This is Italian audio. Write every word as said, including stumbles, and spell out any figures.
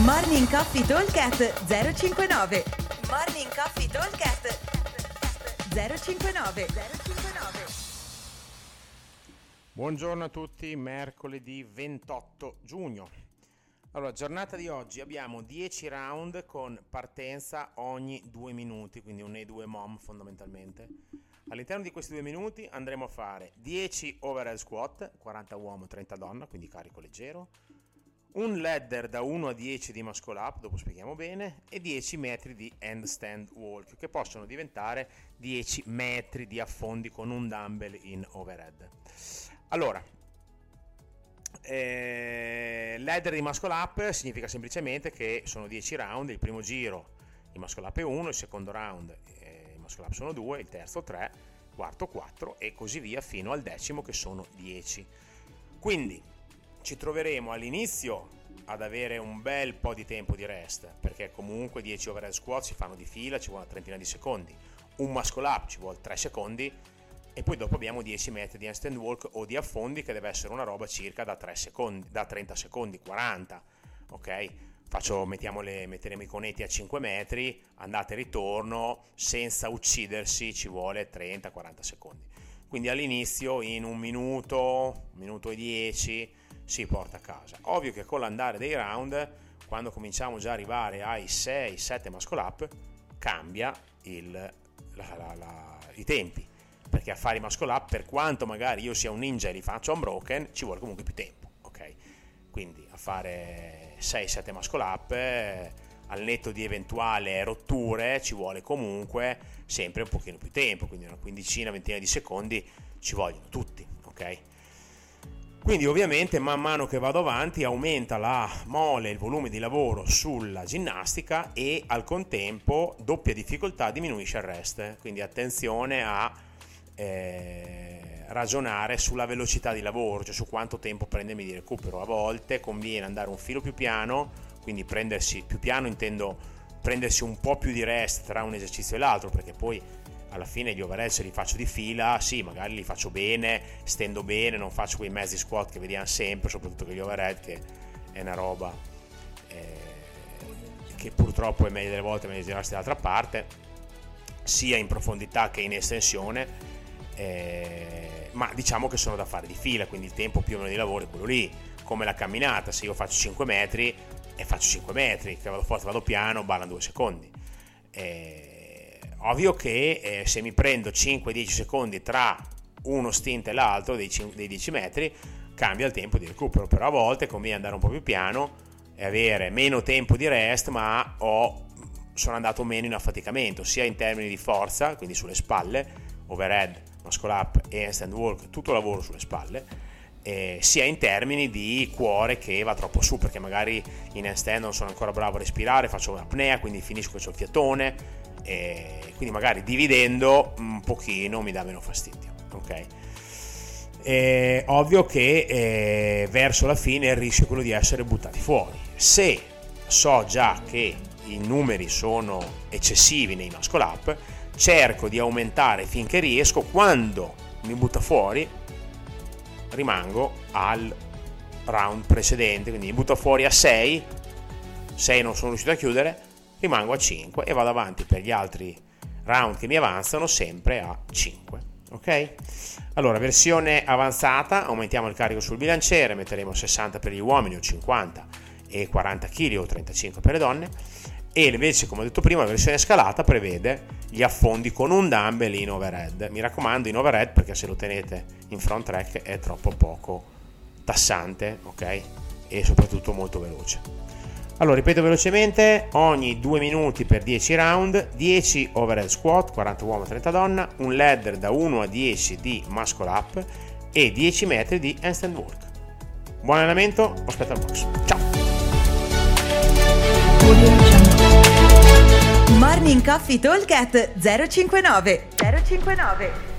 Morning Coffee Talk zero cinquantanove. Morning Coffee Talk zero cinquantanove. Buongiorno a tutti, mercoledì ventotto giugno. Allora, giornata di oggi abbiamo dieci round con partenza ogni due minuti, quindi un E due mom fondamentalmente. All'interno di questi due minuti andremo a fare dieci overhead squat, quaranta uomo, trenta donna, quindi carico leggero, un ladder da uno a dieci di muscle up, dopo spieghiamo bene, e dieci metri di handstand walk, che possono diventare dieci metri di affondi con un dumbbell in overhead. Allora, eh, ladder di muscle up significa semplicemente che sono dieci round, il primo giro il muscle up è uno, il secondo round eh, il muscle up sono due, il terzo tre, il quarto quattro e così via fino al decimo che sono dieci. Quindi ci troveremo all'inizio ad avere un bel po' di tempo di rest, perché comunque dieci overhead squat si fanno di fila, ci vuole una trentina di secondi, un muscle up ci vuole tre secondi e poi dopo abbiamo dieci metri di handstand walk o di affondi che deve essere una roba circa da tre secondi, da trenta secondi, quaranta, ok? Faccio, mettiamo le, metteremo i conetti a cinque metri, andate e ritorno, senza uccidersi ci vuole trenta quaranta secondi. Quindi all'inizio in un minuto, un minuto e dieci si porta a casa. Ovvio che con l'andare dei round, quando cominciamo già ad arrivare ai sei sette muscle up, cambia il, la, la, la, i tempi, perché a fare i muscle up, per quanto magari io sia un ninja e li faccio unbroken, ci vuole comunque più tempo, ok? Quindi a fare sei sette muscle up, al netto di eventuali rotture, ci vuole comunque sempre un pochino più tempo, quindi una quindicina, ventina di secondi ci vogliono tutti, ok? Quindi ovviamente man mano che vado avanti aumenta la mole, il volume di lavoro sulla ginnastica e al contempo doppia difficoltà, diminuisce il rest, quindi attenzione a eh, ragionare sulla velocità di lavoro, cioè su quanto tempo prendermi di recupero. A volte conviene andare un filo più piano, quindi prendersi più piano intendo prendersi un po' più di rest tra un esercizio e l'altro, perché poi alla fine gli overhead se li faccio di fila, sì, magari li faccio bene, stendo bene, non faccio quei mezzi squat che vediamo sempre, soprattutto con gli overhead, che è una roba eh, che purtroppo è meglio delle volte meglio girarsi dall'altra parte, sia in profondità che in estensione, eh, ma diciamo che sono da fare di fila, quindi il tempo più o meno di lavoro è quello lì, come la camminata, se io faccio cinque metri e faccio cinque metri, che vado forte, vado piano, ballano due secondi. Eh, Ovvio che eh, se mi prendo cinque dieci secondi tra uno stint e l'altro dei, cinque, dei dieci metri cambia il tempo di recupero, però a volte conviene andare un po' più piano e avere meno tempo di rest, ma ho, sono andato meno in affaticamento, sia in termini di forza, quindi sulle spalle, overhead, muscle up e handstand walk, tutto lavoro sulle spalle, eh, sia in termini di cuore che va troppo su, perché magari in handstand non sono ancora bravo a respirare, faccio un'apnea, quindi finisco che c'ho il fiatone, e quindi magari dividendo un pochino mi dà meno fastidio, ok? È ovvio che eh, verso la fine il rischio è quello di essere buttati fuori. Se so già che i numeri sono eccessivi nei muscle up, cerco di aumentare finché riesco, quando mi butta fuori rimango al round precedente, quindi mi butta fuori a sei sei, non sono riuscito a chiudere, rimango a cinque e vado avanti per gli altri round che mi avanzano sempre a cinque, ok? Allora, versione avanzata, aumentiamo il carico sul bilanciere, metteremo sessanta per gli uomini o cinquanta e quaranta chili o trentacinque per le donne, e invece, come ho detto prima, la versione scalata prevede gli affondi con un dumbbell in overhead. Mi raccomando in overhead, perché se lo tenete in front rack è troppo poco tassante, ok? E soprattutto molto veloce. Allora, ripeto velocemente, ogni due minuti per dieci round, dieci overhead squat, quaranta uomo, trenta donna, un ladder da uno a dieci di muscle up e dieci metri di handstand walk. Buon allenamento, aspetto al box. Ciao! Morning Coffee Talk at zero cinquantanove. zero cinquantanove